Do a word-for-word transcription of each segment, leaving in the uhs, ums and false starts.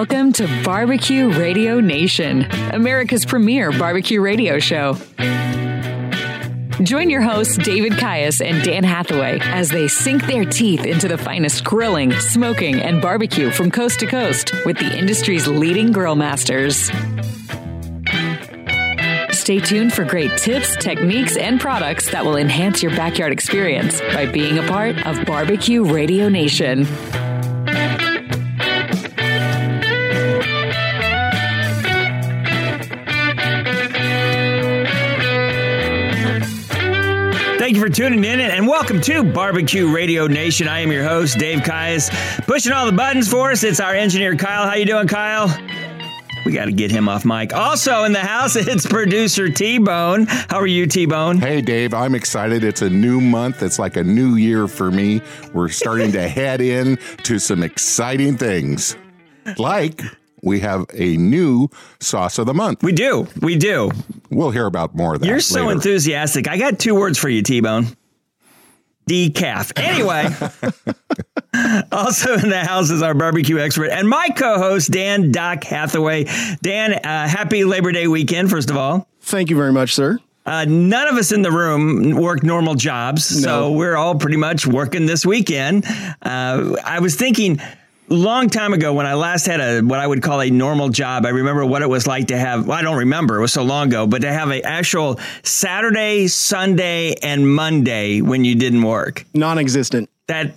Welcome to Barbecue Radio Nation, America's premier barbecue radio show. Join your hosts, David Kyes and Dan Hathaway, as they sink their teeth into the finest grilling, smoking, and barbecue from coast to coast with the industry's leading grill masters. Stay tuned for great tips, techniques, and products that will enhance your backyard experience by being a part of Barbecue Radio Nation. Thank you for tuning in and welcome to Barbecue Radio Nation. I am your host, Dave Kyes, pushing all the buttons for us. It's our engineer, Kyle. How you doing, Kyle? We got to get him off mic. Also in the house, it's producer T-Bone. How are you, T-Bone? Hey, Dave. I'm excited. It's a new month. It's like a new year for me. We're starting to head in to some exciting things, like we have a new sauce of the month. We do. We do. We'll hear about more of that. You're so later. enthusiastic. I got two words for you, T-Bone. Decaf. Anyway, also in the house is our barbecue expert and my co-host, Dan Doc Hathaway. Dan, uh, happy Labor Day weekend, first of all. Thank you very much, sir. Uh, none of us in the room work normal jobs, no. so we're all pretty much working this weekend. Uh, I was thinking... Long time ago, when I last had a what I would call a normal job, I remember what it was like to have, well, I don't remember, it was so long ago, but to have an actual Saturday, Sunday, and Monday when you didn't work. Non-existent. That,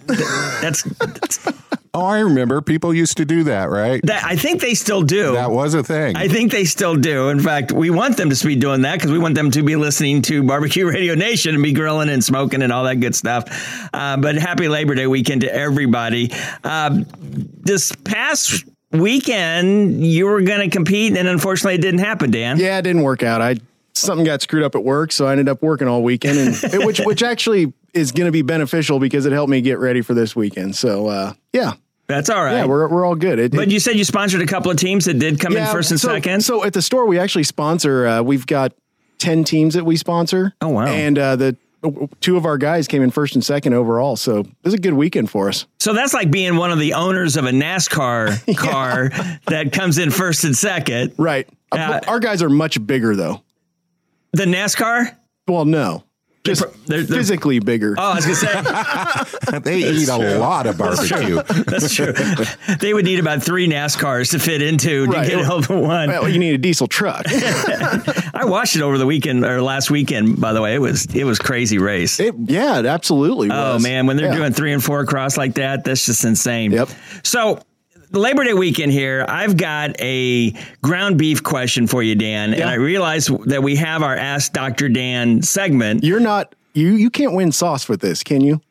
that's... that's Oh, I remember. People used to do that, right? That, I think they still do. That was a thing. I think they still do. In fact, we want them to be doing that because we want them to be listening to Barbecue Radio Nation and be grilling and smoking and all that good stuff. Uh, but happy Labor Day weekend to everybody. Uh, this past weekend, you were going to compete, and unfortunately, it didn't happen, Dan. Yeah, it didn't work out. I Something got screwed up at work, so I ended up working all weekend, and it, which which actually is going to be beneficial because it helped me get ready for this weekend. So, uh, yeah. That's all right. Yeah, we're we're all good. It, but it, you said you sponsored a couple of teams that did come yeah, in first and so, second? So at the store, we actually sponsor. Uh, we've got ten teams that we sponsor. Oh, wow. And uh, the two of our guys came in first and second overall. So it was a good weekend for us. So that's like being one of the owners of a NASCAR yeah. car that comes in first and second. Right. Uh, our guys are much bigger, though. The NASCAR? Well, no. Just they're, they're, physically bigger. Oh, I was going to say. They eat true. a lot of barbecue. That's true. That's true. They would need about three NASCARs to fit into to right. get over one. Well, you need a diesel truck. I watched it over the weekend, or last weekend, by the way. It was it was crazy race. It, yeah, it absolutely was. Oh, man, when they're yeah. doing three and four across like that, that's just insane. Yep. So... Labor Day weekend here, I've got a ground beef question for you, Dan. Yeah. And I realize that we have our Ask Doctor Dan segment. You're not, you you can't win sauce with this, can you?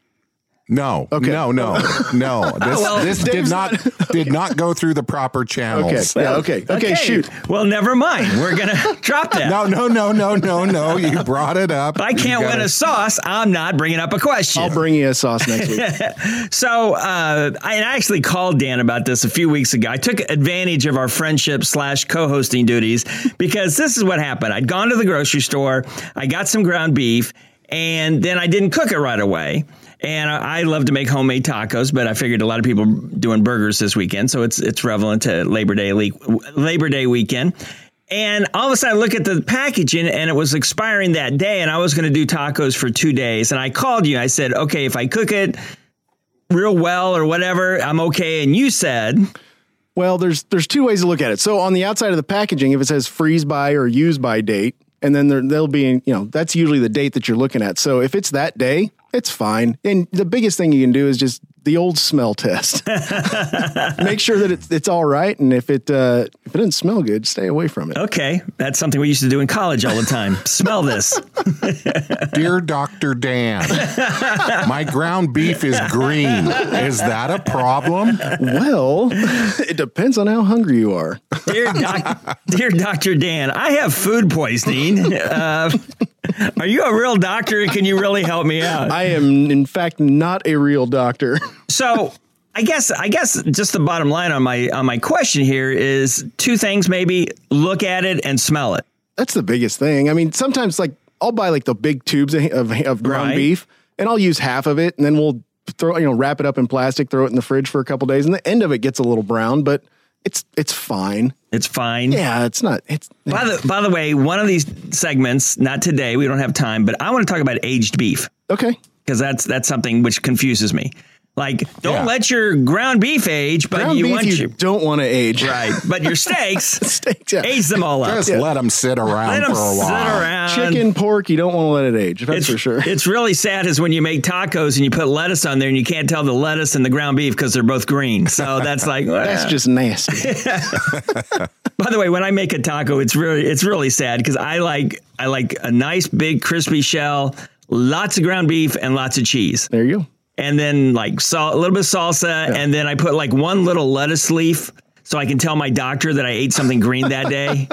No, okay. no, no, no. This well, this Dave's did not, not okay. did not go through the proper channels. Okay, yeah, okay. okay, okay, shoot. Well, never mind. We're gonna drop that. No, no, no, no, no, no. You brought it up. I can't gotta... win a sauce. I'm not bringing up a question. I'll bring you a sauce next week. So uh, I actually called Dan about this a few weeks ago. I took advantage of our friendship slash co-hosting duties because this is what happened. I'd gone to the grocery store. I got some ground beef, and then I didn't cook it right away. And I love to make homemade tacos, but I figured a lot of people are doing burgers this weekend, so it's it's relevant to Labor Day Labor Day weekend. And all of a sudden, I look at the packaging, and it was expiring that day, and I was going to do tacos for two days. And I called you. I said, okay, if I cook it real well or whatever, I'm okay. And you said... Well, there's there's two ways to look at it. So on the outside of the packaging, if it says freeze by or use by date, and then there, they'll be, you know, that's usually the date that you're looking at. So if it's that day... It's fine. And the biggest thing you can do is just the old smell test. Make sure that it's, it's all right. And if it uh, if it doesn't smell good, stay away from it. Okay. That's something we used to do in college all the time. Smell this. Dear Doctor Dan, my ground beef is green. Is that a problem? Well, it depends on how hungry you are. Dear, doc- Dear Doctor Dan, I have food poisoning. Uh, are you a real doctor? Can you really help me out? I am, in fact, not a real doctor. So I guess I guess just the bottom line on my on my question here is two things, maybe look at it and smell it. That's the biggest thing. I mean, sometimes like I'll buy like the big tubes of, of ground right. beef and I'll use half of it and then we'll throw, you know, wrap it up in plastic, throw it in the fridge for a couple of days and the end of it gets a little brown. But it's it's fine. It's fine. Yeah, it's not. It's yeah. by the by the way, one of these segments, not today, we don't have time, but I want to talk about aged beef. Okay, because that's that's something which confuses me. Like, don't yeah. let your ground beef age, but ground you beef want you your, don't want to age, right? But your steaks, steaks yeah. age them all up. Just yeah. let them sit around let them for a while. Sit around. Chicken, pork, you don't want to let it age. That's it's, for sure. It's really sad is when you make tacos and you put lettuce on there and you can't tell the lettuce and the ground beef because they're both green. So that's like well, that's just nasty. By the way, when I make a taco, it's really it's really sad because I like I like a nice big crispy shell, lots of ground beef, and lots of cheese. There you go. And then like salt, a little bit of salsa. Yeah. And then I put like one little lettuce leaf so I can tell my doctor that I ate something green that day.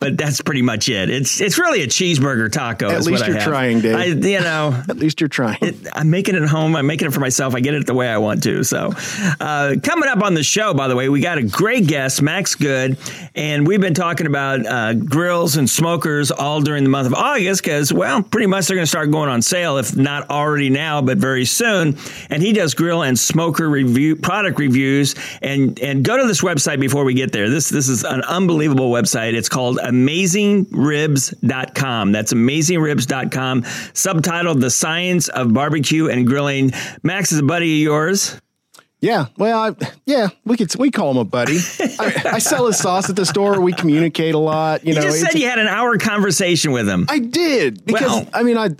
But that's pretty much it. It's it's really a cheeseburger taco. At least you're trying, Dave. I, you know, at least you're trying. It, I'm making it at home. I'm making it for myself. I get it the way I want to. So uh, coming up on the show, by the way, we got a great guest, Max Good. And we've been talking about uh, grills and smokers all during the month of August because, well, pretty much they're going to start going on sale, if not already now, but very soon. And he does grill and smoker review product reviews. And, and go to this website before we get there. This, this is an unbelievable website. It's called Amazing Ribs dot com. That's Amazing Ribs dot com. Subtitled The Science of Barbecue and Grilling. Max is a buddy of yours. Yeah. Well, I, yeah, we could, we call him a buddy. I, I sell his sauce at the store. We communicate a lot. You, you know, just said you had an hour conversation with him. I did. Because well, I mean, I,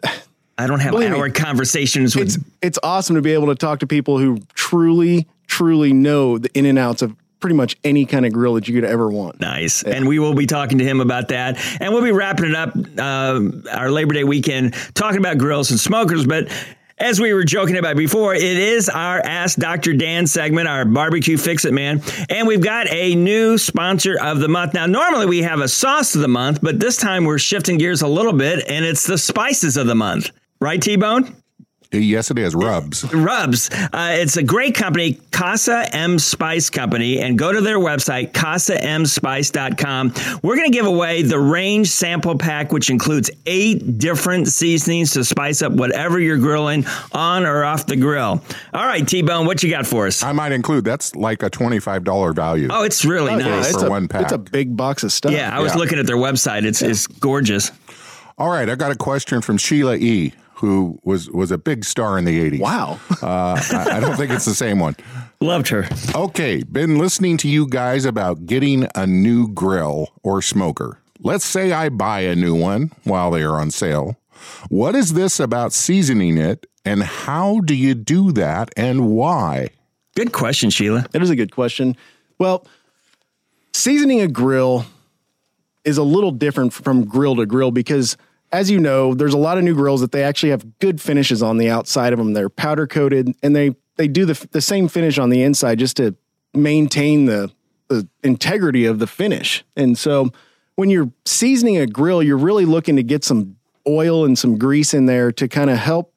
I don't have hour me. conversations. With. It's, it's awesome to be able to talk to people who truly, truly know the in and outs of pretty much any kind of grill that you could ever want. Nice. Yeah. And we will be talking to him about that. And we'll be wrapping it up uh, our Labor Day weekend talking about grills and smokers. But as we were joking about before, it is our Ask Doctor Dan segment, our barbecue fix-it man. And we've got a new sponsor of the month. Now, normally we have a sauce of the month, but this time we're shifting gears a little bit, and it's the spices of the month. Right, T-Bone? Yes, it is. Rubs. Rubs. Uh, it's a great company, Casa M Spice Company, and go to their website, casa m spice dot com. We're going to give away the range sample pack, which includes eight different seasonings to spice up whatever you're grilling on or off the grill. All right, T-Bone, what you got for us? I might include, that's like a twenty-five dollars value. Oh, it's really oh, nice. Yeah, it's for a, one pack. It's a big box of stuff. Yeah, I was yeah. looking at their website. It's, yeah. it's gorgeous. All right, I got a question from Sheila E., who was, was a big star in the eighties. Wow. uh, I, I don't think it's the same one. Loved her. Okay, been listening to you guys about getting a new grill or smoker. Let's say I buy a new one while they are on sale. What is this about seasoning it, and how do you do that, and why? Good question, Sheila. That is a good question. Well, seasoning a grill is a little different from grill to grill because, as you know, there's a lot of new grills that they actually have good finishes on the outside of them. They're powder coated, and they, they do the the same finish on the inside just to maintain the, the integrity of the finish. And so when you're seasoning a grill, you're really looking to get some oil and some grease in there to kind of help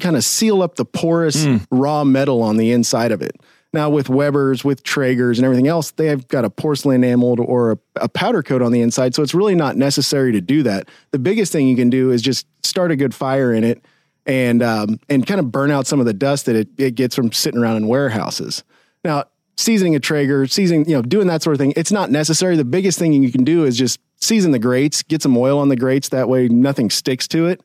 kind of seal up the porous mm. raw metal on the inside of it. Now with Webers, with Traegers and everything else, they've got a porcelain enameled or a, a powder coat on the inside. So it's really not necessary to do that. The biggest thing you can do is just start a good fire in it and um, and kind of burn out some of the dust that it, it gets from sitting around in warehouses. Now, seasoning a Traeger, seasoning, you know, doing that sort of thing, it's not necessary. The biggest thing you can do is just season the grates, get some oil on the grates. That way nothing sticks to it.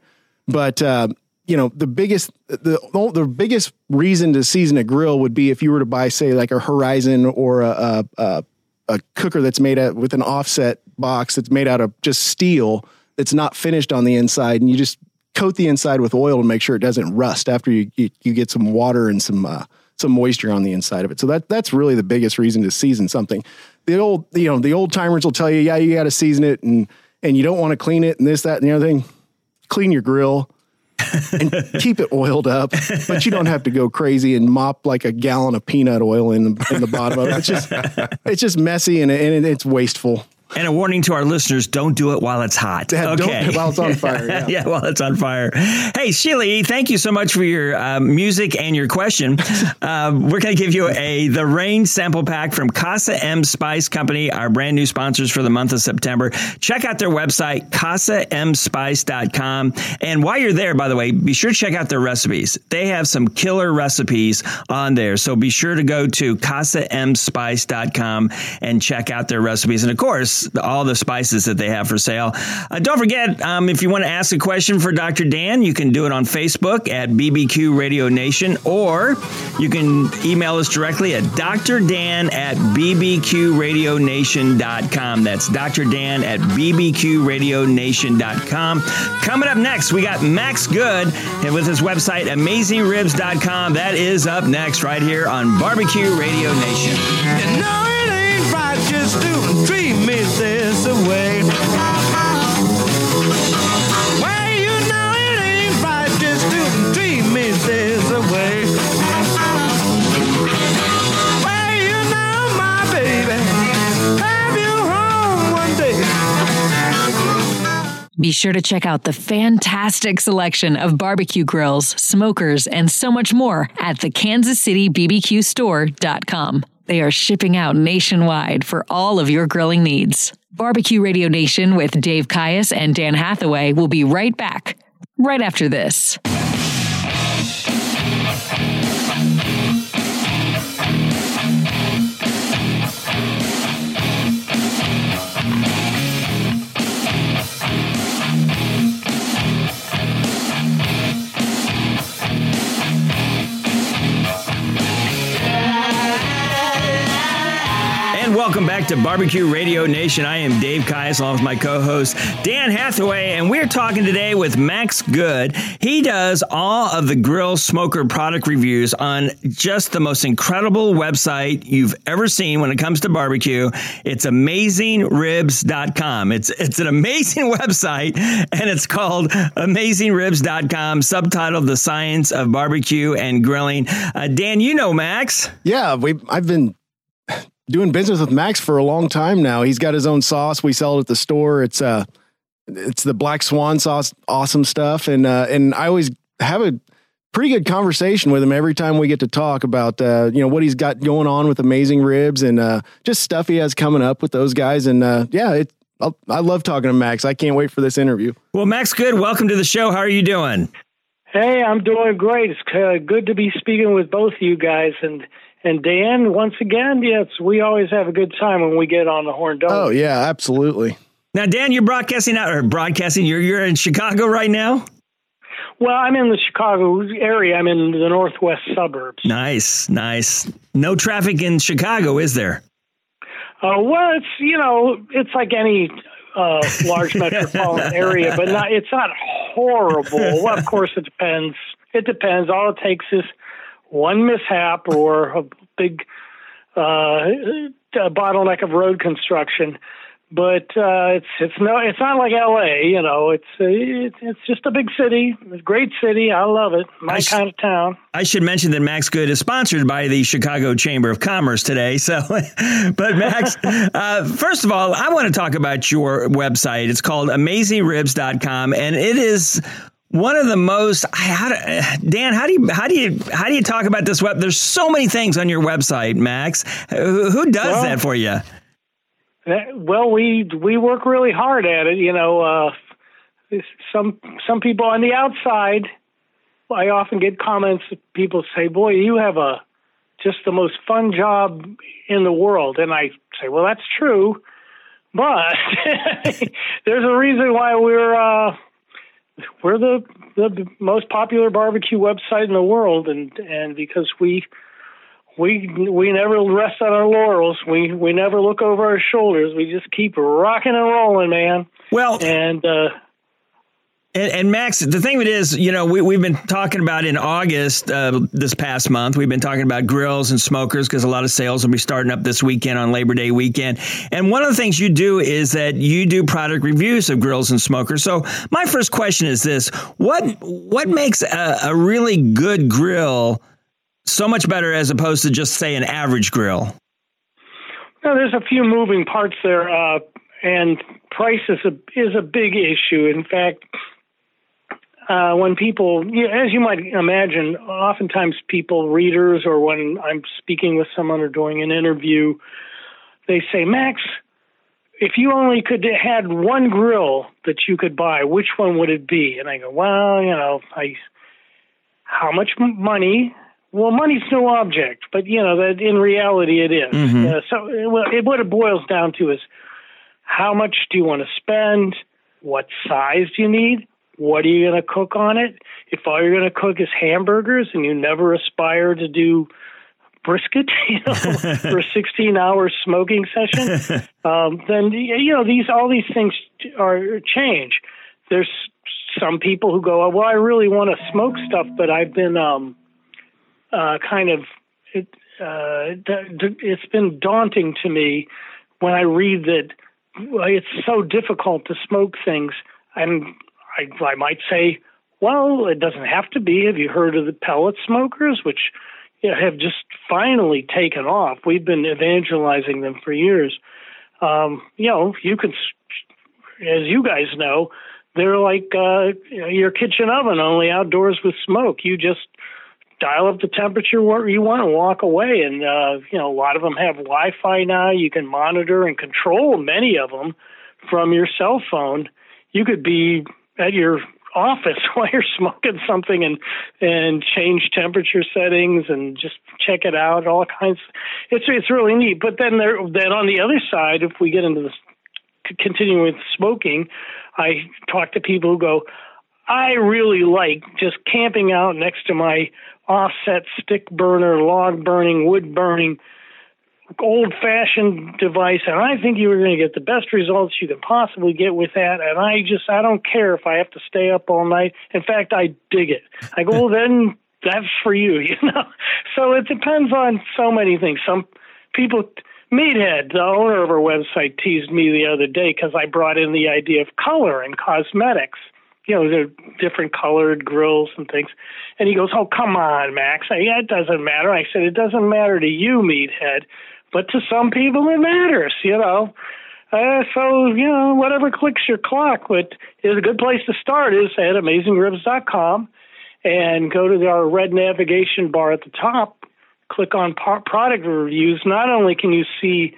But, uh, you know, the biggest, the the biggest reason to season a grill would be if you were to buy, say, like a Horizon or a a, a cooker that's made out with an offset box that's made out of just steel that's not finished on the inside, and you just coat the inside with oil to make sure it doesn't rust after you you, you get some water and some uh, some moisture on the inside of it. So that that's really the biggest reason to season something. The old you know the old timers will tell you, yeah, you got to season it and and you don't want to clean it and this that and the other thing. Clean your grill. And keep it oiled up, but you don't have to go crazy and mop like a gallon of peanut oil in the, in the bottom of it. It's just, it's just messy and, and it's wasteful. And a warning to our listeners, don't do it while it's hot. Yeah, okay. Don't do it while it's on fire. Yeah. yeah, while it's on fire. Hey, Sheila E., thank you so much for your uh, music and your question. um, we're going to give you a The Rain sample pack from Casa M Spice Company, our brand new sponsors for the month of September. Check out their website, casa m spice dot com. And while you're there, by the way, be sure to check out their recipes. They have some killer recipes on there. So be sure to go to casa m spice dot com and check out their recipes. And of course, all the spices that they have for sale. Uh, don't forget, um, if you want to ask a question for Doctor Dan, you can do it on Facebook at B B Q Radio Nation, or you can email us directly at d r dan at b b q radio nation dot com. That's d r dan at b b q radio nation dot com. Coming up next, we got Max Good and with his website, amazing ribs dot com. That is up next right here on Barbecue Radio Nation. You know it ain't right just to treat me this away. Well, you know it ain't right just to treat me this away. Well, you know my baby, have you home one day. Be sure to check out the fantastic selection of barbecue grills, smokers, and so much more at the Kansas City B B Q Store dot com. They are shipping out nationwide for all of your grilling needs. Barbecue Radio Nation with Dave Kyes and Dan Hathaway will be right back, right after this. Welcome back to Barbecue Radio Nation. I am Dave Kyes along with my co-host Dan Hathaway, and we're talking today with Max Good. He does all of the grill smoker product reviews on just the most incredible website you've ever seen when it comes to barbecue. It's amazing ribs dot com. It's it's an amazing website, and it's called amazing ribs dot com, subtitled The Science of Barbecue and Grilling. Uh, Dan, you know Max. Yeah, we I've been... doing business with Max for a long time now. He's got his own sauce. We sell it at the store. It's uh, it's the Black Swan sauce. Awesome stuff. And uh, and I always have a pretty good conversation with him every time we get to talk about uh, you know, what he's got going on with Amazing Ribs and uh, just stuff he has coming up with those guys. And uh, yeah, it I'll, I love talking to Max. I can't wait for this interview. Well, Max Good, welcome to the show. How are you doing? Hey, I'm doing great. It's uh, good to be speaking with both of you guys. And. And Dan, once again, yes, we always have a good time when we get on the horn, don't we? Oh, yeah, absolutely. Now, Dan, you're broadcasting out, or broadcasting, you're, you're in Chicago right now? Well, I'm in the Chicago area. I'm in the northwest suburbs. Nice, nice. No traffic in Chicago, is there? Uh, well, it's, you know, it's like any uh, large metropolitan area, but not, it's not horrible. Well, of course, it depends. It depends. All it takes is one mishap or a big uh, a bottleneck of road construction, but uh, it's it's no it's not like L A. You know, it's it's, it's just a big city, it's a great city. I love it, my sh- kind of town. I should mention that Max Good is sponsored by the Chicago Chamber of Commerce today. So, but Max, uh, first of all, I want to talk about your website. It's called amazing ribs dot com, and it is one of the most, how do, Dan, how do you how do you how do you talk about this web? There's so many things on your website, Max. Who, who does well, that for you? That, well, we we work really hard at it. You know, uh, some some people on the outside. I often get comments. People say, "Boy, you have a just the most fun job in the world," and I say, "Well, that's true, but there's a reason why we're." Uh, We're the, the most popular barbecue website in the world, and, and because we we we never rest on our laurels, we we never look over our shoulders. We just keep rocking and rolling, man. Well, and uh, and, and Max, the thing of it is, you know, we we've been talking about in August uh, this past month. We've been talking about grills and smokers because a lot of sales will be starting up this weekend on Labor Day weekend. And one of the things you do is that you do product reviews of grills and smokers. So my first question is this: what what makes a, a really good grill so much better as opposed to just say an average grill? Well, there's a few moving parts there. Uh, and price is a is a big issue. In fact, uh, when people, you know, as you might imagine, oftentimes people, readers, or when I'm speaking with someone or doing an interview, they say, Max, if you only could had one grill that you could buy, which one would it be? And I go, well, you know, I, how much money? Well, money's no object, but you know that in reality it is. Mm-hmm. Uh, so, it, it, what it boils down to is how much do you want to spend? What size do you need? What are you going to cook on it? If all you're going to cook is hamburgers and you never aspire to do brisket, you know, for a sixteen-hour smoking session, um, then you know these all these things are change. There's some people who go, well, I really want to smoke stuff, but I've been um, uh, kind of it, uh, d- d- it's been daunting to me when I read that it's so difficult to smoke things, and I, I might say, well, it doesn't have to be. Have you heard of the pellet smokers, which have just finally taken off? We've been evangelizing them for years. Um, you know, you can, as you guys know, they're like uh, your kitchen oven, only outdoors with smoke. You just dial up the temperature where you want and walk away. And, uh, you know, a lot of them have Wi-Fi now. You can monitor and control many of them from your cell phone. You could be at your office while you're smoking something and and change temperature settings and just check it out, all kinds. It's it's really neat. But then there, then on the other side, if we get into this, continuing with smoking, I talk to people who go, I really like just camping out next to my offset stick burner, log burning, wood burning, old-fashioned device, and I think you were going to get the best results you could possibly get with that, and I just, I don't care if I have to stay up all night. In fact, I dig it. I go, well, then that's for you, you know? So it depends on so many things. Some people, Meathead, the owner of our website, teased me the other day because I brought in the idea of color and cosmetics. You know, there are different colored grills and things. And he goes, oh, come on, Max. I, yeah, it doesn't matter. I said, it doesn't matter to you, Meathead, but to some people it matters, you know. Uh, so, you know, whatever clicks your clock, but is a good place to start is at amazing ribs dot com and go to our red navigation bar at the top, click on product reviews. Not only can you see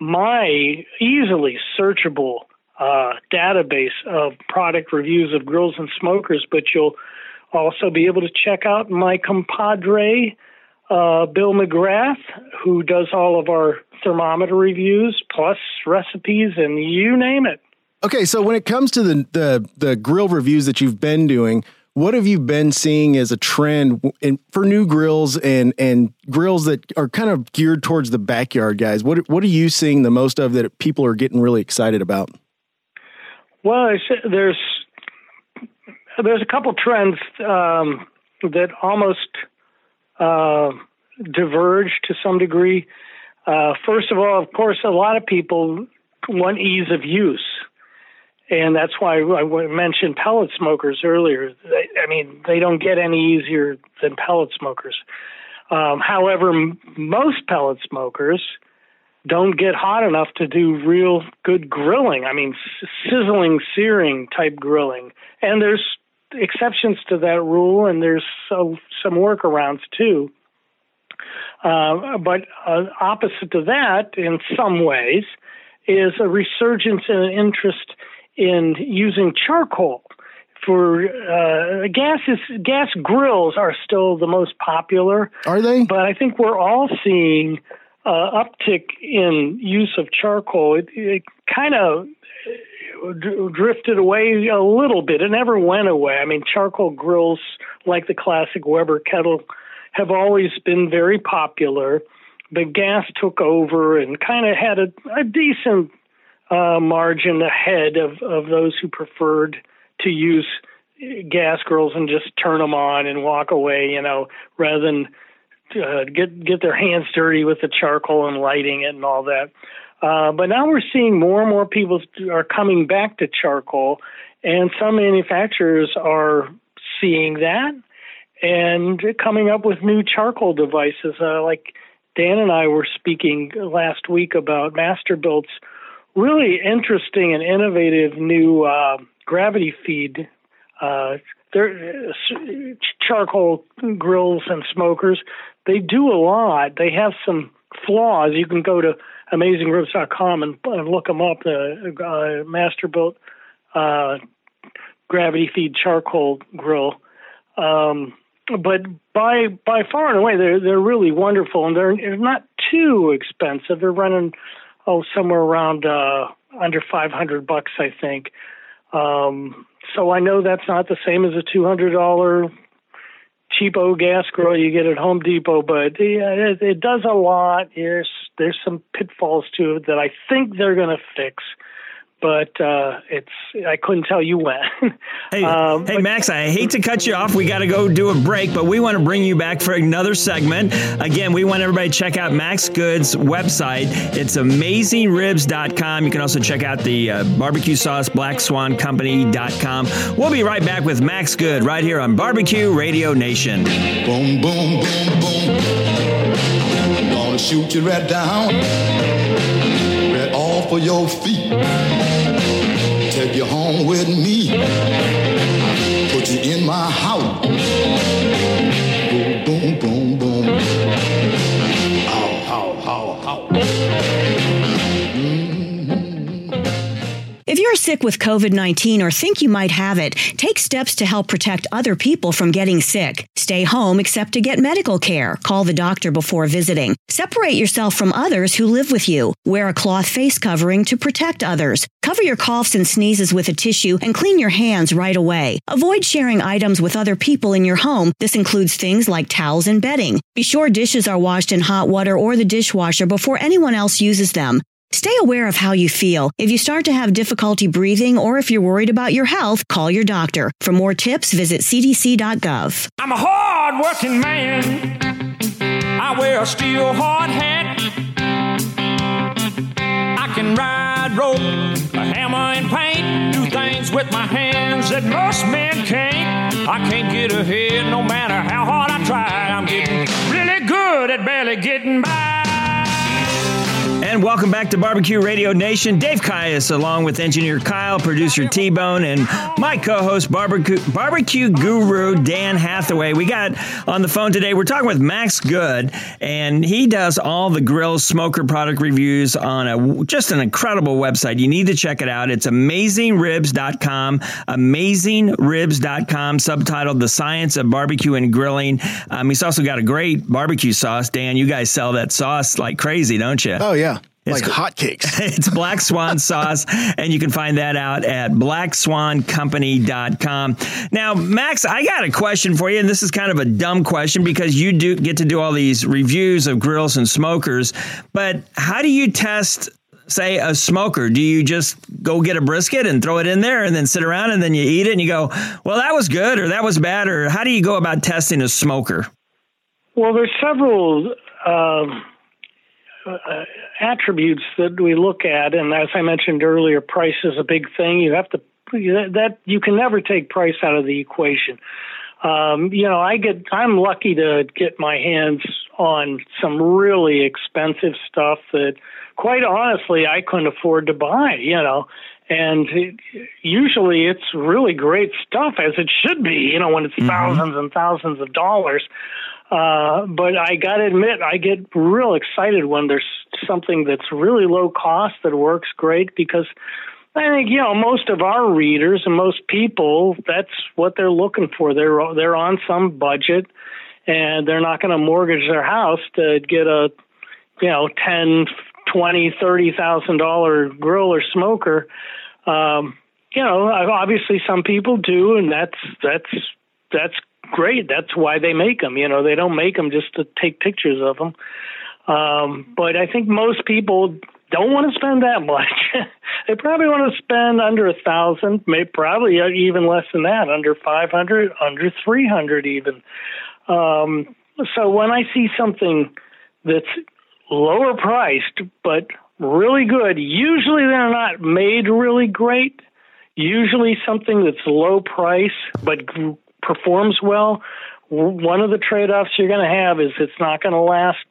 my easily searchable uh, database of product reviews of grills and smokers, but you'll also be able to check out my compadre, Uh, Bill McGrath, who does all of our thermometer reviews, plus recipes, and you name it. Okay, so when it comes to the, the, the grill reviews that you've been doing, what have you been seeing as a trend in, for new grills and, and grills that are kind of geared towards the backyard, guys? What, what are you seeing the most of that people are getting really excited about? Well, there's, there's a couple trends um, that almost... Uh, diverge to some degree. Uh, first of all, of course, a lot of people want ease of use. And that's why I mentioned pellet smokers earlier. I mean, they don't get any easier than pellet smokers. Um, however, m- most pellet smokers don't get hot enough to do real good grilling. I mean, s- sizzling, searing type grilling. And there's exceptions to that rule, and there's so, some workarounds too. Uh, but uh, opposite to that, in some ways, is a resurgence and an interest in using charcoal. For uh, gases, gas grills are still the most popular. Are they? But I think we're all seeing an uh, uptick in use of charcoal. It, it kind of drifted away a little bit. It never went away. I mean, charcoal grills like the classic Weber kettle have always been very popular, but gas took over and kind of had a, a decent uh, margin ahead of, of those who preferred to use gas grills and just turn them on and walk away, you know, rather than uh, get, get their hands dirty with the charcoal and lighting it and all that. Uh, but now we're seeing more and more people are coming back to charcoal, and some manufacturers are seeing that and coming up with new charcoal devices. Uh, like Dan and I were speaking last week about Masterbuilt's really interesting and innovative new uh, gravity feed. Uh, they're, uh, charcoal grills and smokers. They do a lot. They have some flaws. You can go to Amazing Ribs dot com and, and look them up. The uh, uh, Masterbuilt uh, gravity feed charcoal grill. Um, but by by far and away, they're they're really wonderful, and they're, they're not too expensive. They're running oh somewhere around uh, under five hundred bucks, I think. Um, so I know that's not the same as a two hundred dollar cheapo gas grill you get at Home Depot, but yeah, it, it does a lot. There's there's some pitfalls to it that I think they're going to fix, but uh, it's I couldn't tell you when. hey, um, hey but- Max, I hate to cut you off. We got to go do a break, but we want to bring you back for another segment. Again, we want everybody to check out Max Good's website. It's amazing ribs dot com. You can also check out the uh, barbecue sauce, black swan company dot com. We'll be right back with Max Good right here on Barbecue Radio Nation. Boom, boom, boom, boom. Gonna shoot you right down. Off of your feet, take you home with me, put you in my house, boom, boom, boom, boom, ow, ow, ow, ow. Mm-hmm. If you're sick with covid nineteen or think you might have it, take steps to help protect other people from getting sick. Stay home except to get medical care. Call the doctor before visiting. Separate yourself from others who live with you. Wear a cloth face covering to protect others. Cover your coughs and sneezes with a tissue and clean your hands right away. Avoid sharing items with other people in your home. This includes things like towels and bedding. Be sure dishes are washed in hot water or the dishwasher before anyone else uses them. Stay aware of how you feel. If you start to have difficulty breathing or if you're worried about your health, call your doctor. For more tips, visit c d c dot gov. I'm a hard-working man. I wear a steel hard hat. I can ride rope, a hammer and paint. Do things with my hands that most men can't. I can't get ahead no matter how hard I try. I'm getting really good at barely getting by. And welcome back to Barbecue Radio Nation. Dave Kyes, along with engineer Kyle, producer T-Bone, and my co-host, barbecue, barbecue guru Dan Hathaway. We got on the phone today. We're talking with Max Good, and he does all the grill smoker product reviews on a just an incredible website. You need to check it out. It's amazing ribs dot com, amazing ribs dot com, subtitled The Science of Barbecue and Grilling. Um, he's also got a great barbecue sauce. Dan, you guys sell that sauce like crazy, don't you? Oh, yeah. Yeah, it's like hotcakes. It's Black Swan sauce, and you can find that out at black swan company dot com. Now, Max, I got a question for you, and this is kind of a dumb question because you do get to do all these reviews of grills and smokers, but how do you test, say, a smoker? Do you just go get a brisket and throw it in there and then sit around and then you eat it and you go, well, that was good or that was bad, or how do you go about testing a smoker? Well, there's several... Um Uh, attributes that we look at, and as I mentioned earlier, price is a big thing. You have to that you can never take price out of the equation. Um, you know, I get I'm lucky to get my hands on some really expensive stuff that, quite honestly, I couldn't afford to buy. You know, and it, usually it's really great stuff, as it should be. You know, when it's mm-hmm. thousands and thousands of dollars. Uh, but I got to admit, I get real excited when there's something that's really low cost that works great, because I think, you know, most of our readers and most people, that's what they're looking for. They're, they're on some budget, and they're not going to mortgage their house to get a, you know, ten, twenty, thirty thousand dollars grill or smoker. Um, you know, obviously some people do, and that's, that's, that's great. That's why they make them. You know, they don't make them just to take pictures of them. Um, but I think most people don't want to spend that much. They probably want to spend under a thousand, maybe probably even less than that, under five hundred, under three hundred even. Um, so when I see something that's lower priced, but really good, usually they're not made really great. Usually something that's low price, but performs well, one of the trade-offs you're going to have is it's not going to last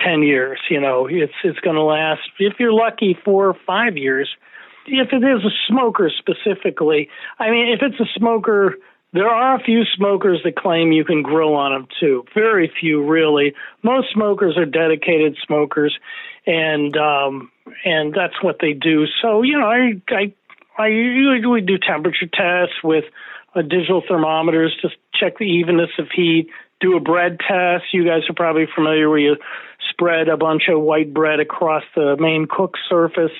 ten years. You know, it's it's going to last, if you're lucky, four or five years. If it is a smoker specifically, I mean, if it's a smoker, there are a few smokers that claim you can grill on them too. Very few, really. Most smokers are dedicated smokers, and um, and that's what they do. So, you know, I I, I usually do temperature tests with uh, digital thermometers, just check the evenness of heat. Do a bread test. You guys are probably familiar where you spread a bunch of white bread across the main cook surface,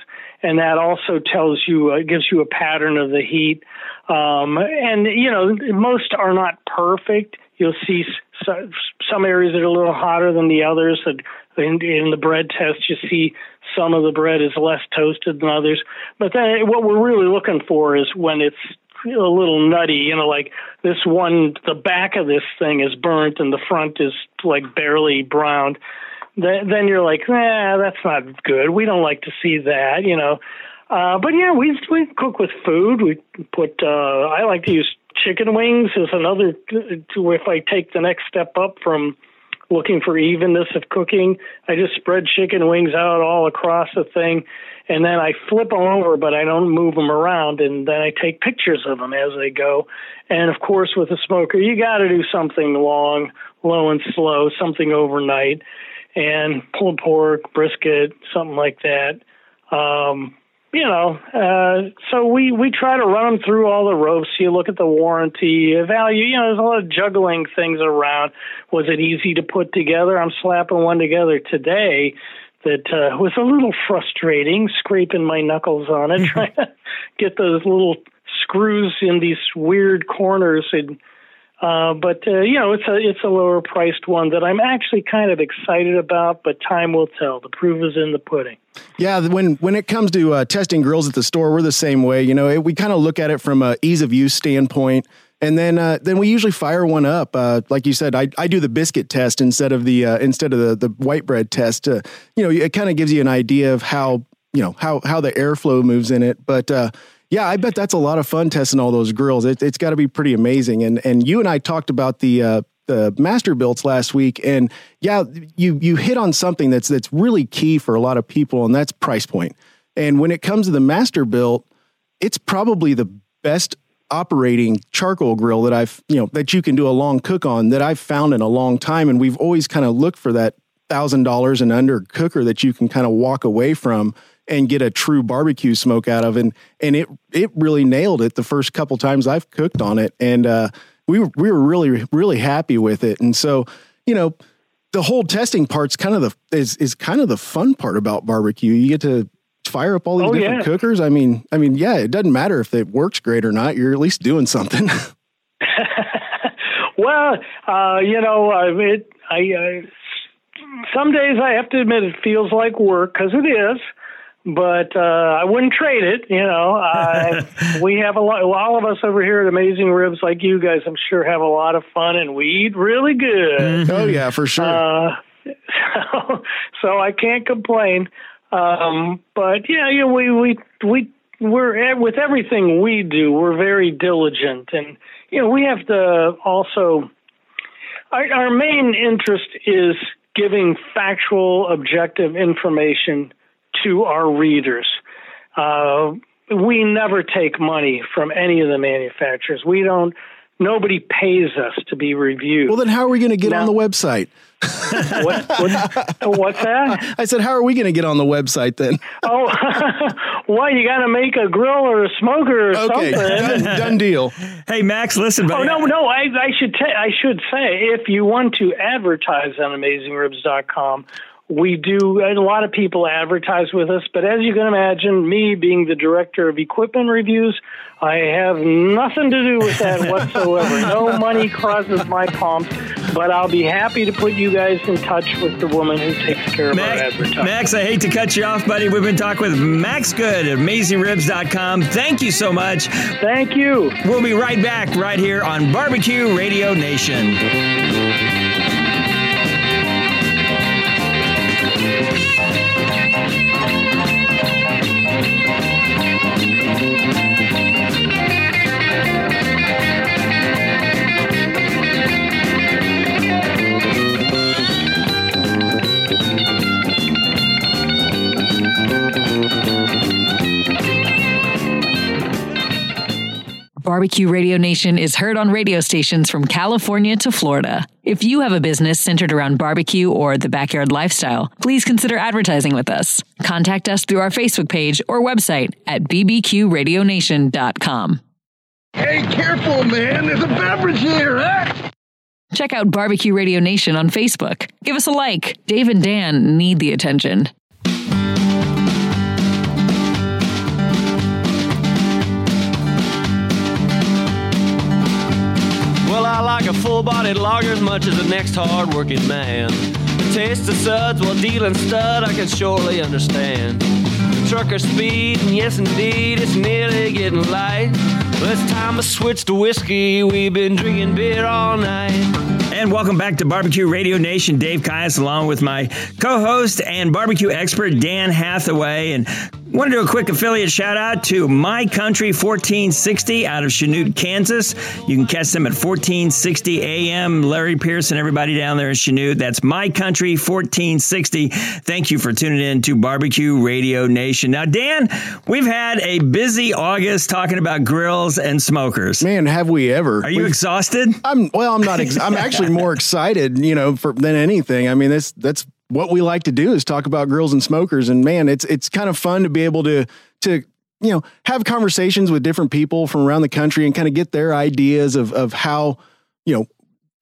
and that also tells you, uh, gives you a pattern of the heat. Um, and, you know, most are not perfect. You'll see so, some areas that are a little hotter than the others. That in, in the bread test, you see some of the bread is less toasted than others. But then what we're really looking for is when it's a little nutty, you know, like this one, the back of this thing is burnt and the front is like barely browned. Th- then you're like, nah, that's not good. We don't like to see that, you know. Uh, but yeah, we we cook with food. We put. Uh, I like to use chicken wings as another. If I take the next step up from looking for evenness of cooking, I just spread chicken wings out all across the thing, and then I flip them over, but I don't move them around, and then I take pictures of them as they go. And, of course, with a smoker, you got to do something long, low and slow, something overnight, and pulled pork, brisket, something like that. Um, you know, uh, so we, we try to run them through all the ropes. You look at the warranty value. You know, there's a lot of juggling things around. Was it easy to put together? I'm slapping one together today that uh, was a little frustrating, scraping my knuckles on it, trying to get those little screws in these weird corners. And uh, but, uh, you know, it's a, it's a lower-priced one that I'm actually kind of excited about, but time will tell. The proof is in the pudding. Yeah, when when it comes to uh, testing grills at the store, we're the same way. You know, it, we kind of look at it from an ease-of-use standpoint, and then uh, then we usually fire one up. Uh, like you said, I, I do the biscuit test instead of the uh, instead of the, the white bread test. Uh, you know, it kind of gives you an idea of how, you know, how, how the airflow moves in it, but... Uh, Yeah, I bet that's a lot of fun testing all those grills. It, it's got to be pretty amazing. And and you and I talked about the uh, the Masterbuilts last week, and yeah, you you hit on something that's that's really key for a lot of people, and that's price point. And when it comes to the Masterbuilt, it's probably the best operating charcoal grill that I've you know that you can do a long cook on that I've found in a long time. And we've always kind of looked for that thousand dollars and under cooker that you can kind of walk away from and get a true barbecue smoke out of. And, and it, it really nailed it the first couple times I've cooked on it. And, uh, we were, we were really, really happy with it. And so, you know, the whole testing part's kind of the, is, is kind of the fun part about barbecue. You get to fire up all these oh, different yeah. cookers. I mean, I mean, yeah, it doesn't matter if it works great or not. You're at least doing something. Well, uh, you know, I mean, I, I, some days I have to admit it feels like work, 'cause it is. But uh, I wouldn't trade it, you know. Uh, we have a lot, all of us over here at Amazing Ribs, like you guys, I'm sure, have a lot of fun, and we eat really good. Mm-hmm. Oh, yeah, for sure. Uh, so, so I can't complain. Um, but, yeah, you know, we, we, we, we're, with everything we do, we're very diligent. And, you know, we have to also, our, our main interest is giving factual, objective information to our readers. Uh, we never take money from any of the manufacturers. We don't, nobody pays us to be reviewed. Well, then how are we going to get now, on the website? what, what, what's that? I said, how are we going to get on the website then? oh, well, you got to make a grill or a smoker or okay, something. Okay, done, done deal. Hey, Max, listen. Buddy. Oh, no, no, I, I should ta- I should say, if you want to advertise on amazing ribs dot com, we do, a lot of people advertise with us, but as you can imagine, me being the director of equipment reviews, I have nothing to do with that whatsoever. No money crosses my palms, but I'll be happy to put you guys in touch with the woman who takes care of Max, our advertising. Max, I hate to cut you off, buddy. We've been talking with Max Good at amazing ribs dot com. Thank you so much. Thank you. We'll be right back right here on Barbecue Radio Nation. We'll be right back. Barbecue Radio Nation is heard on radio stations from California to Florida. If you have a business centered around barbecue or the backyard lifestyle, please consider advertising with us. Contact us through our Facebook page or website at b b q radio nation dot com. Hey, careful, man. There's a beverage here, huh? Check out Barbecue Radio Nation on Facebook. Give us a like. Dave and Dan need the attention. Well, I like a full-bodied lager as much as the next hard-working man. The taste of suds while dealing stud, I can surely understand. The trucker speed, and yes, indeed, it's nearly getting light. Well, it's time to switch to whiskey. We've been drinking beer all night. And welcome back to Barbecue Radio Nation. Dave Kyes along with my co-host and barbecue expert, Dan Hathaway. And want to do a quick affiliate shout-out to My Country fourteen sixty out of Chanute, Kansas. You can catch them at fourteen sixty a.m. Larry Pierce and everybody down there in Chanute. That's My Country fourteen sixty. Thank you for tuning in to Barbecue Radio Nation. Now, Dan, we've had a busy August talking about grills and smokers. Man, have we ever. Are you we've, exhausted? I'm Well, I'm not ex- I'm actually more excited, you know, for than anything. I mean, that's that's what we like to do is talk about grills and smokers. And man, it's it's kind of fun to be able to to you know have conversations with different people from around the country and kind of get their ideas of of how you know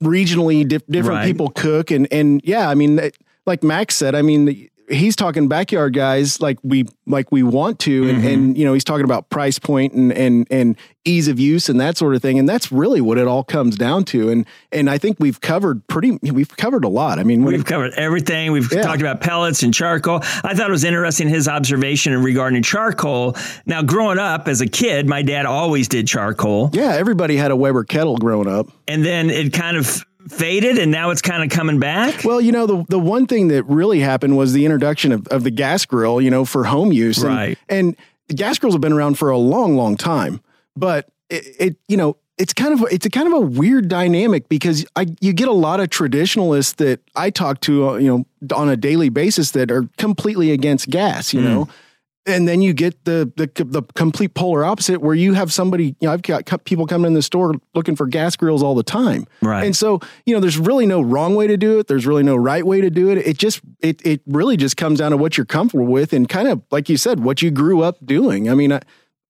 regionally dif- different right. people cook. And and yeah, I mean, like Max said, I mean, he's talking backyard guys like we like we want to, and, mm-hmm. and you know he's talking about price point and and and ease of use and that sort of thing, and that's really what it all comes down to. And and I think we've covered pretty we've covered a lot. I mean, we've it, covered everything. We've yeah. talked about pellets and charcoal. I thought it was interesting his observation regarding charcoal. Now, growing up as a kid, my dad always did charcoal. Yeah, everybody had a Weber kettle growing up, and then it kind of faded, and now it's kind of coming back. Well, you know, the the one thing that really happened was the introduction of, of the gas grill, you know, for home use. Right. And, and the gas grills have been around for a long, long time, but it, it you know, it's kind of, it's a kind of a weird dynamic because I, you get a lot of traditionalists that I talk to, uh, you know, on a daily basis that are completely against gas, you mm. know, and then you get the, the, the complete polar opposite where you have somebody, you know, I've got people coming in the store looking for gas grills all the time. Right. And so, you know, there's really no wrong way to do it. There's really no right way to do it. It just, it, it really just comes down to what you're comfortable with and kind of, like you said, what you grew up doing. I mean, I,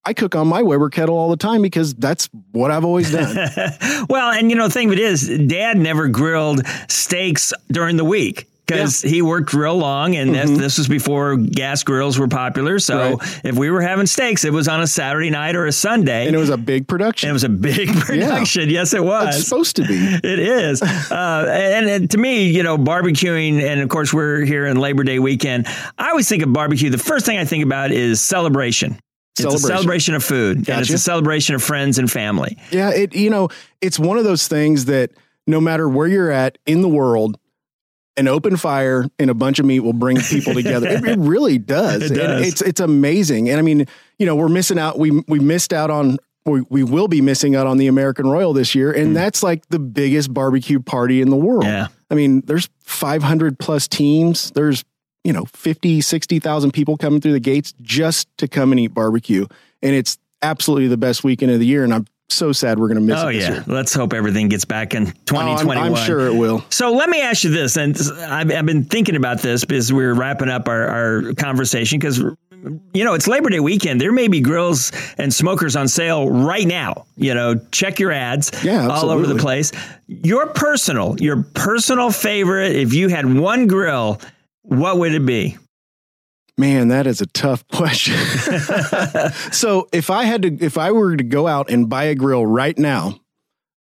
I cook on my Weber kettle all the time because that's what I've always done. Well, and you know, the thing of it is, Dad never grilled steaks during the week. Because yeah. he worked real long, and mm-hmm. this was before gas grills were popular. So right. if we were having steaks, it was on a Saturday night or a Sunday. And it was a big production. And it was a big production. Yeah. Yes, it was. It's supposed to be. It is. uh, and, and to me, you know, barbecuing, and of course, we're here in Labor Day weekend. I always think of barbecue. The first thing I think about is celebration. It's a celebration of food. Gotcha. And it's a celebration of friends and family. Yeah, it. You know, it's one of those things that no matter where you're at in the world, an open fire and a bunch of meat will bring people together. It, it really does. It does. It's it's amazing. And I mean, you know, we're missing out. We we missed out on. We we will be missing out on the American Royal this year, and mm. that's like the biggest barbecue party in the world. Yeah. I mean, there's five hundred plus teams. There's you know fifty, sixty thousand people coming through the gates just to come and eat barbecue, and it's absolutely the best weekend of the year. And I'm so sad we're going to miss oh, it this yeah. year. Let's hope everything gets back in twenty twenty-one. Oh, I'm, I'm sure it will. So let me ask you this, and I've, I've been thinking about this because we're wrapping up our, our conversation because, you know, it's Labor Day weekend. There may be grills and smokers on sale right now. You know, check your ads yeah, all over the place. Your personal, your personal favorite, if you had one grill, what would it be? Man, that is a tough question. So if I had to, if I were to go out and buy a grill right now,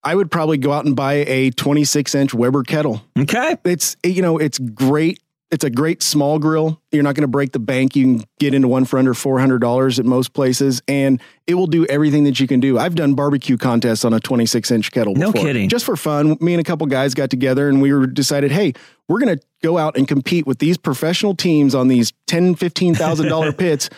I would probably go out and buy a twenty-six inch Weber kettle. Okay. It's, you know, it's great. It's a great small grill. You're not going to break the bank. You can get into one for under four hundred dollars at most places, and it will do everything that you can do. I've done barbecue contests on a twenty-six inch kettle before. No kidding. Just for fun. Me and a couple guys got together, and we were decided, hey, we're going to go out and compete with these professional teams on these ten thousand dollars, fifteen thousand dollars pits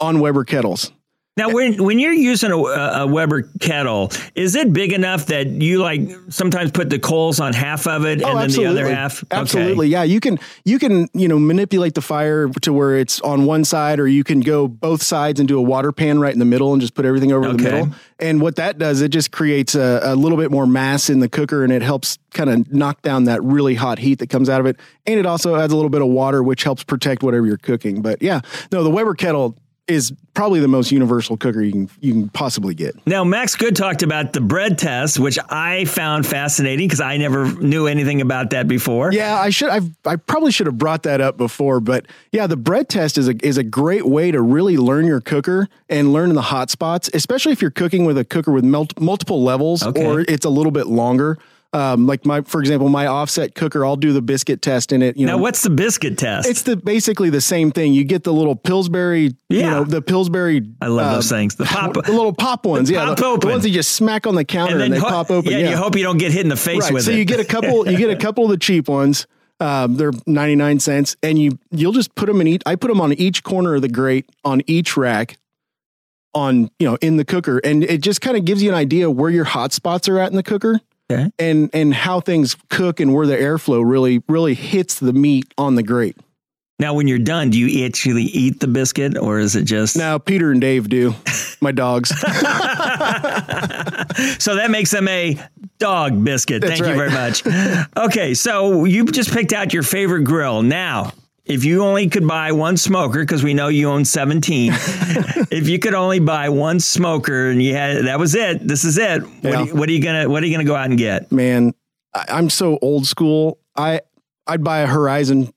on Weber kettles. Now, when when you're using a, a Weber kettle, is it big enough that you like sometimes put the coals on half of it and oh, then absolutely. the other half? Absolutely, okay. yeah. You can you can you know manipulate the fire to where it's on one side, or you can go both sides and do a water pan right in the middle and just put everything over okay. the middle. And what that does, it just creates a, a little bit more mass in the cooker, and it helps kind of knock down that really hot heat that comes out of it. And it also adds a little bit of water, which helps protect whatever you're cooking. But yeah, no, the Weber kettle is probably the most universal cooker you can you can possibly get. Now, Max Good talked about the bread test, which I found fascinating because I never knew anything about that before. Yeah, I should I've, I probably should have brought that up before, but yeah, the bread test is a is a great way to really learn your cooker and learn the hot spots, especially if you're cooking with a cooker with mul- multiple levels okay. or it's a little bit longer. Um, like my, for example, my offset cooker, I'll do the biscuit test in it. You know, now what's the biscuit test? It's the, basically the same thing. You get the little Pillsbury, yeah. you know, the Pillsbury. I love uh, those things. The pop, the little pop ones. The yeah. Pop the, open. the ones that you smack on the counter and, and they ho- pop open. Yeah, yeah. You hope you don't get hit in the face right, with so it. So you get a couple, you get a couple of the cheap ones. Um, they're ninety-nine cents and you, you'll just put them in each, I put them on each corner of the grate on each rack. on, you know, in the cooker. And it just kind of gives you an idea where your hot spots are at in the cooker okay. and, and how things cook and where the airflow really, really hits the meat on the grate. Now, when you're done, do you actually eat the biscuit or is it just... No, Peter and Dave do. My dogs. So that makes them a dog biscuit. That's Thank right. you very much. Okay. So you just picked out your favorite grill. Now, if you only could buy one smoker, because we know you own seventeen, if you could only buy one smoker and you had that was it, this is it. What, yeah. are, you, what are you gonna What are you gonna go out and get? Man, I, I'm so old school. I I'd buy a Horizon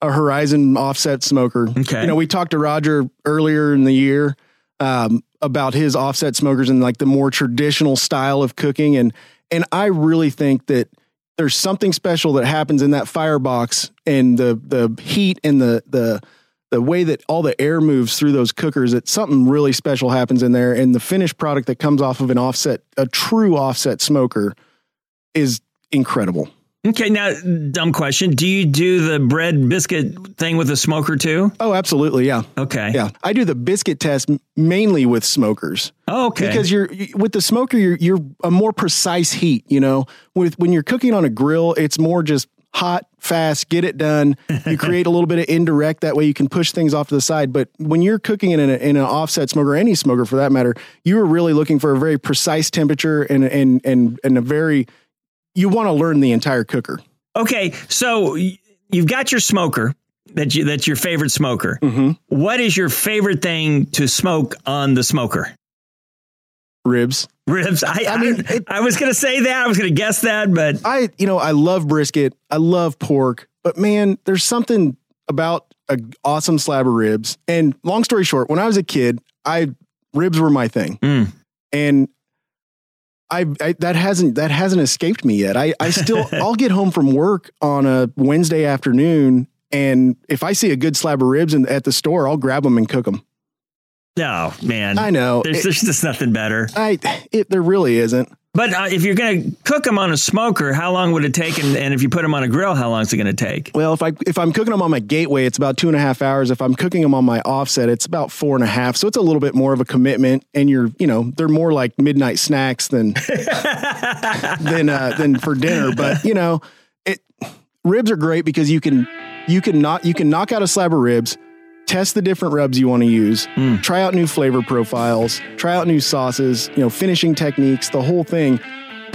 a Horizon offset smoker. Okay, you know we talked to Roger earlier in the year um, about his offset smokers and like the more traditional style of cooking, and and I really think that there's something special that happens in that firebox and the, the heat and the, the, the way that all the air moves through those cookers, that something really special happens in there. And the finished product that comes off of an offset, a true offset smoker is incredible. Okay. Now, dumb question. Do you do the bread biscuit thing with a smoker too? Oh, absolutely. Yeah. Okay. Yeah. I do the biscuit test mainly with smokers. Oh, okay. Because you're with the smoker, you're, you're a more precise heat, you know, with, when you're cooking on a grill, it's more just hot, fast, get it done. You create a little bit of indirect. That way you can push things off to the side. But when you're cooking in, a, in an offset smoker, any smoker for that matter, you are really looking for a very precise temperature and, and, and, and a very, you want to learn the entire cooker. Okay, so you've got your smoker that you, that's your favorite smoker. Mm-hmm. What is your favorite thing to smoke on the smoker? Ribs. Ribs. I, I mean, I, it, I was going to say that. I was going to guess that, but I, you know, I love brisket. I love pork, but man, there's something about an awesome slab of ribs. And long story short, when I was a kid, I ribs were my thing, mm. and. I, I, that hasn't, that hasn't escaped me yet. I, I still, I'll get home from work on a Wednesday afternoon. And if I see a good slab of ribs in, at the store, I'll grab them and cook them. No, oh, man. I know. There's, it, there's just nothing better. I, it, there really isn't. But uh, if you're going to cook them on a smoker, how long would it take? And, and if you put them on a grill, how long is it going to take? Well, if I if I'm cooking them on my gateway, it's about two and a half hours. If I'm cooking them on my offset, it's about four and a half. So it's a little bit more of a commitment. And you're, you know, they're more like midnight snacks than than uh, than for dinner. But you know, it ribs are great because you can you can not you can knock out a slab of ribs. Test the different rubs you want to use, mm. try out new flavor profiles, try out new sauces, you know, finishing techniques, the whole thing.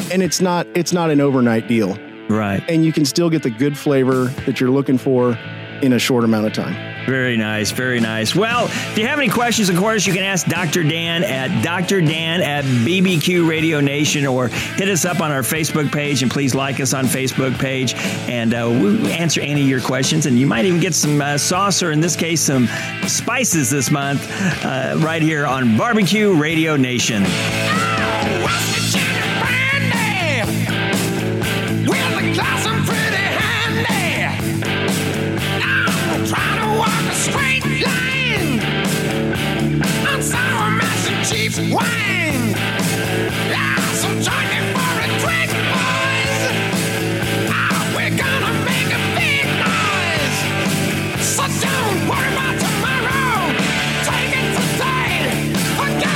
And it's not, it's not an overnight deal. Right. And you can still get the good flavor that you're looking for in a short amount of time. Very nice. Very nice. Well, if you have any questions, of course, you can ask Doctor Dan at Doctor Dan at B B Q Radio Nation, or hit us up on our Facebook page, and please like us on Facebook page, and uh, we'll answer any of your questions. And you might even get some uh, sauce, or in this case, some spices this month uh, right here on Barbecue Radio Nation. Wine! Ah, some turkey for a drink, boys! Ah, we're gonna make a big noise! So don't worry about tomorrow! Take it today! Forget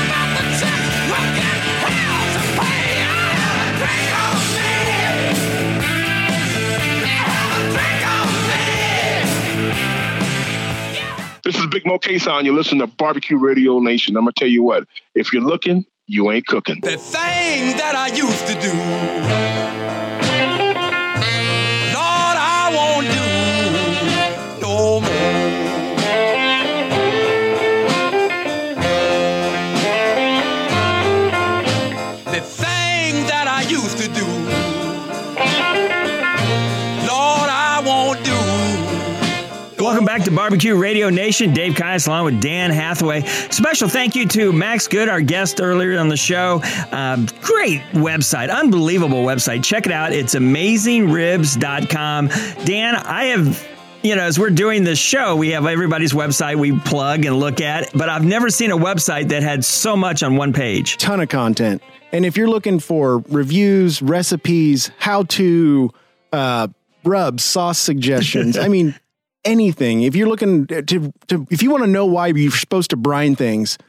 This is Big Mo Queso, and you're listening to Barbecue Radio Nation. I'm going to tell you what, if you're looking, you ain't cooking. The thing that I used to do, Lord, I won't do no more. The thing that I used to do, Lord, I won't do. Welcome back to Barbecue Radio Nation. Dave Kyes along with Dan Hathaway. Special thank you to Max Good, our guest earlier on the show. Um, great website. Unbelievable website. Check it out. It's amazing ribs dot com. Dan, I have... You know, as we're doing this show, we have everybody's website we plug and look at, but I've never seen a website that had so much on one page. Ton of content. And if you're looking for reviews, recipes, how-to, uh, rubs, sauce suggestions, I mean, anything. If you're looking to, to, if you want to know why you're supposed to brine things,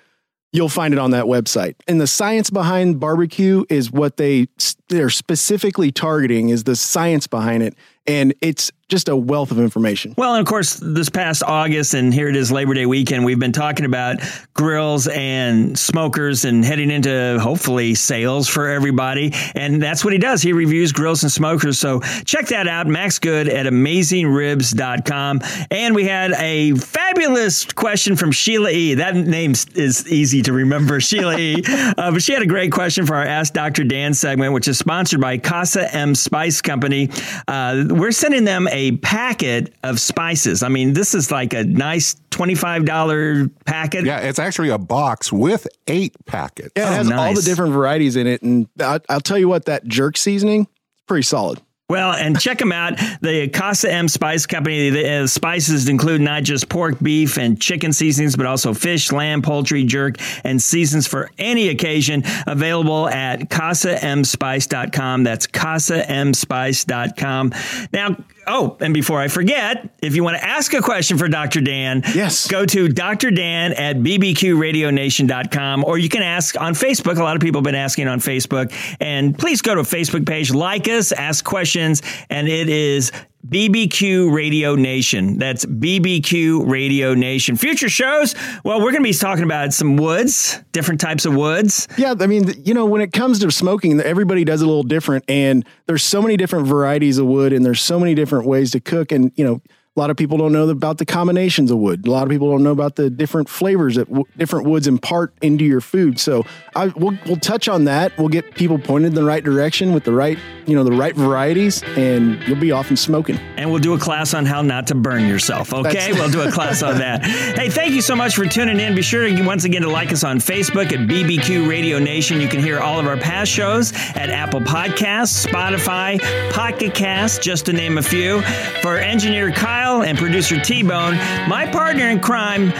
you'll find it on that website. And the science behind barbecue is what they, they're specifically targeting, is the science behind it. And it's just a wealth of information. Well, and of course, this past August, and here it is Labor Day weekend, we've been talking about grills and smokers and heading into, hopefully, sales for everybody. And that's what he does. He reviews grills and smokers. So check that out, Max Good at amazing ribs dot com. And we had a fabulous question from Sheila E. That name is easy to remember, Sheila E. Uh, but she had a great question for our Ask Doctor Dan segment, which is sponsored by Casa M Spice Company. Uh, we're sending them a packet of spices. I mean, this is like a nice twenty-five dollars packet. Yeah, it's actually a box with eight packets. Yeah, it has oh, nice. all the different varieties in it. And I'll, I'll tell you what, that jerk seasoning is pretty solid. Well, and check them out. The Casa M Spice Company, the uh, spices include not just pork, beef, and chicken seasonings, but also fish, lamb, poultry, jerk, and seasons for any occasion. Available at casa m spice dot com. That's casa m spice dot com. Now, oh, and before I forget, if you want to ask a question for Doctor Dan, yes, go to drdan at b b q radio nation dot com, or you can ask on Facebook. A lot of people have been asking on Facebook. And please go to a Facebook page, like us, ask questions. And it is B B Q Radio Nation. That's B B Q Radio Nation. Future shows, well, we're going to be talking about some woods, different types of woods. Yeah, I mean, you know, when it comes to smoking, everybody does it a little different. And there's so many different varieties of wood, and there's so many different ways to cook. And, you know, a lot of people don't know about the combinations of wood. A lot of people don't know about the different flavors that w- different woods impart into your food. So I, we'll, we'll touch on that. We'll get people pointed in the right direction with the right, you know, the right varieties, and you'll be off and smoking. And we'll do a class on how not to burn yourself. Okay, we'll do a class on that. Hey, thank you so much for tuning in. Be sure to once again to like us on Facebook at B B Q Radio Nation. You can hear all of our past shows at Apple Podcasts, Spotify, Pocket Casts, just to name a few. For engineer Kyle and producer T-Bone, my partner in crime,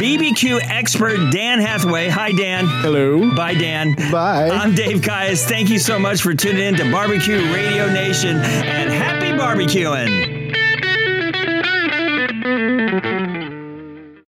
B B Q expert Dan Hathaway. Hi, Dan. Hello. Bye, Dan. Bye. I'm Dave Kyes. Thank you so much for tuning in to Barbecue Radio Nation, and happy barbecuing.